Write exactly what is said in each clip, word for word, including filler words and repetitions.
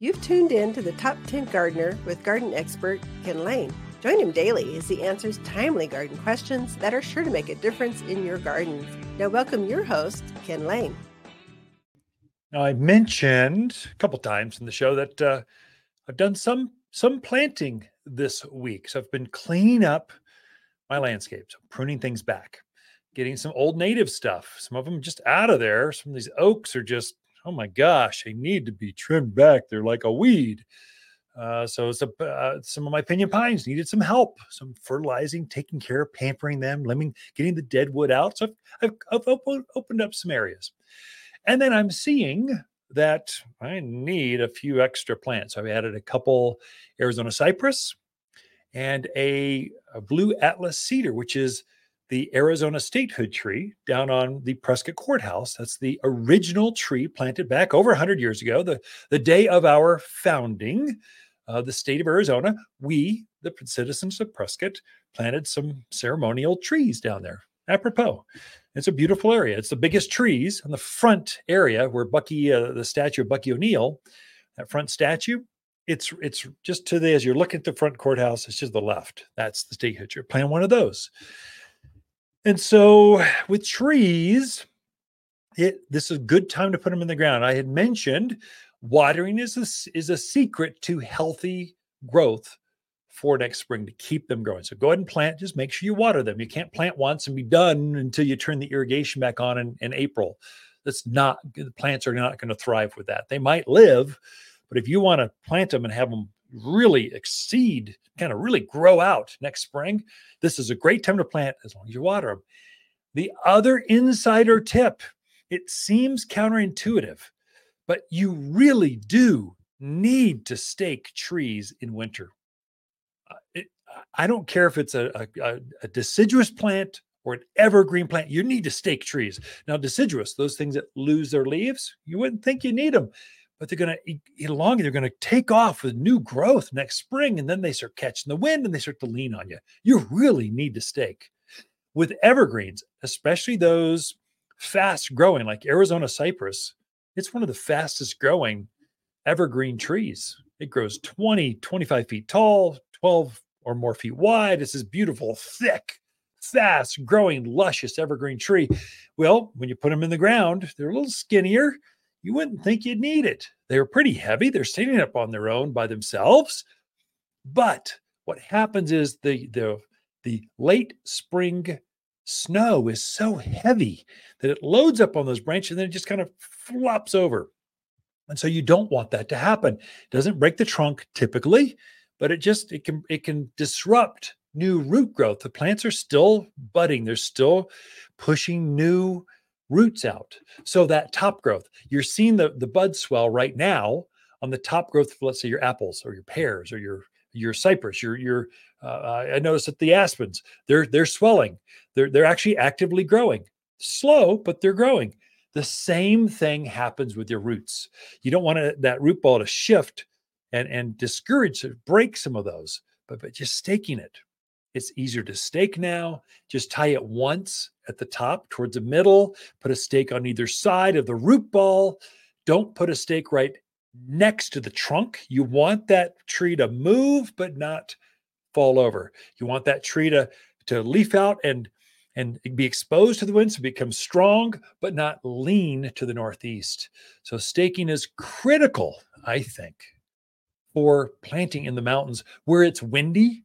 You've tuned in to the Top ten Gardener with garden expert Ken Lain. Join him daily as he answers timely garden questions that are sure to make a difference in your gardens. Now welcome your host, Ken Lain. Now I mentioned a couple times in the show that uh, I've done some, some planting this week. So I've been cleaning up my landscapes, pruning things back, getting some old native stuff. Some of them just out of there. Some of these oaks are just, oh my gosh, they need to be trimmed back. They're like a weed. Uh, so it's a, uh, some of my pinyon pines needed some help, some fertilizing, taking care of, pampering them, limbing, getting the dead wood out. So I've, I've, I've opened, opened up some areas. And then I'm seeing that I need a few extra plants. I've added a couple Arizona cypress and a, a blue atlas cedar, which is the Arizona statehood tree down on the Prescott Courthouse. That's the original tree planted back over one hundred years ago, the, the day of our founding, uh, the state of Arizona. We, the citizens of Prescott, planted some ceremonial trees down there. Apropos, it's a beautiful area. It's the biggest trees on the front area where Bucky, uh, the statue of Bucky O'Neill, that front statue. It's it's just to the, as you're looking at the front courthouse, it's just the left. That's the statehood tree. Plant one of those. And so with trees, it, this is a good time to put them in the ground. I had mentioned watering is a, is a secret to healthy growth for next spring to keep them growing. So go ahead and plant. Just make sure you water them. You can't plant once and be done until you turn the irrigation back on in, in April. That's not, the plants are not going to thrive with that. They might live, but if you want to plant them and have them really exceed, kind of really grow out next spring, this is a great time to plant as long as you water them. The other insider tip, it seems counterintuitive, but you really do need to stake trees in winter. Uh, it, I don't care if it's a, a, a deciduous plant or an evergreen plant, you need to stake trees. Now, deciduous, those things that lose their leaves, you wouldn't think you need them, but they're going to elongate. They're going to take off with new growth next spring. And then they start catching the wind and they start to lean on you. You really need to stake. With evergreens, especially those fast growing, like Arizona cypress, it's one of the fastest growing evergreen trees. It grows twenty, twenty-five feet tall, twelve or more feet wide. It's this beautiful, thick, fast growing, luscious evergreen tree. Well, when you put them in the ground, they're a little skinnier. You wouldn't think you'd need it. They're pretty heavy. They're standing up on their own by themselves. But what happens is the, the, the late spring snow is so heavy that it loads up on those branches and then it just kind of flops over. And so you don't want that to happen. It doesn't break the trunk typically, but it just, it can, it can disrupt new root growth. The plants are still budding. They're still pushing new roots out. So that top growth, you're seeing the, the bud swell right now on the top growth of, let's say, your apples or your pears or your, your cypress, your, your, uh, I noticed that the aspens, they're, they're swelling. They're, they're actually actively growing. Slow, but they're growing. The same thing happens with your roots. You don't want to, that root ball to shift and, and discourage, break some of those, but, but just staking it. It's easier to stake now. Just tie it once at the top towards the middle. Put a stake on either side of the root ball. Don't put a stake right next to the trunk. You want that tree to move but not fall over. You want that tree to, to leaf out and, and be exposed to the wind, so become strong but not lean to the northeast. So staking is critical, I think, for planting in the mountains where it's windy.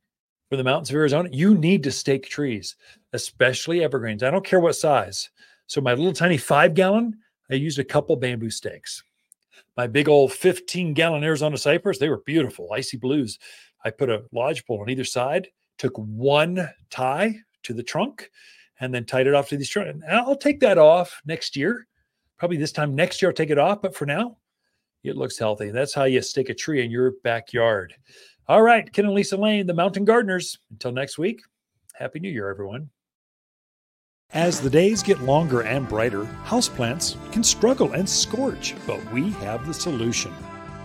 For the mountains of Arizona, you need to stake trees, especially evergreens. I don't care what size. So my little tiny five gallon, I used a couple bamboo stakes. My big old fifteen gallon Arizona cypress, they were beautiful, icy blues. I put a lodgepole on either side, took one tie to the trunk, and then tied it off to these trunks. And I'll take that off next year. Probably this time next year, I'll take it off. But for now, it looks healthy. That's how you stake a tree in your backyard. All right, Ken and Lisa Lain, the Mountain Gardeners. Until next week, Happy New Year, everyone. As the days get longer and brighter, houseplants can struggle and scorch, but we have the solution.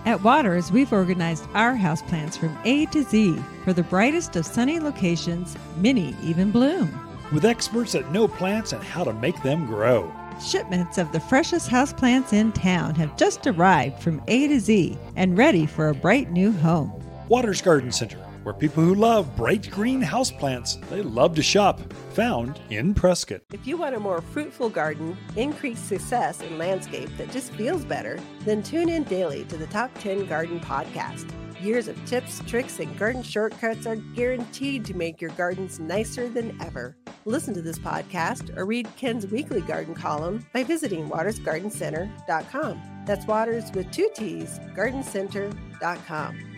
At Waters, we've organized our houseplants from A to Z for the brightest of sunny locations. Many even bloom. With experts that know plants and how to make them grow. Shipments of the freshest houseplants in town have just arrived from A to Z and ready for a bright new home. Waters Garden Center, where people who love bright green houseplants, they love to shop. Found in Prescott. If you want a more fruitful garden, increased success in landscape that just feels better, then tune in daily to the Top ten Garden Podcast. Years of tips, tricks, and garden shortcuts are guaranteed to make your gardens nicer than ever. Listen to this podcast or read Ken's weekly garden column by visiting waters garden center dot com. That's Waters with two T's, garden center dot com.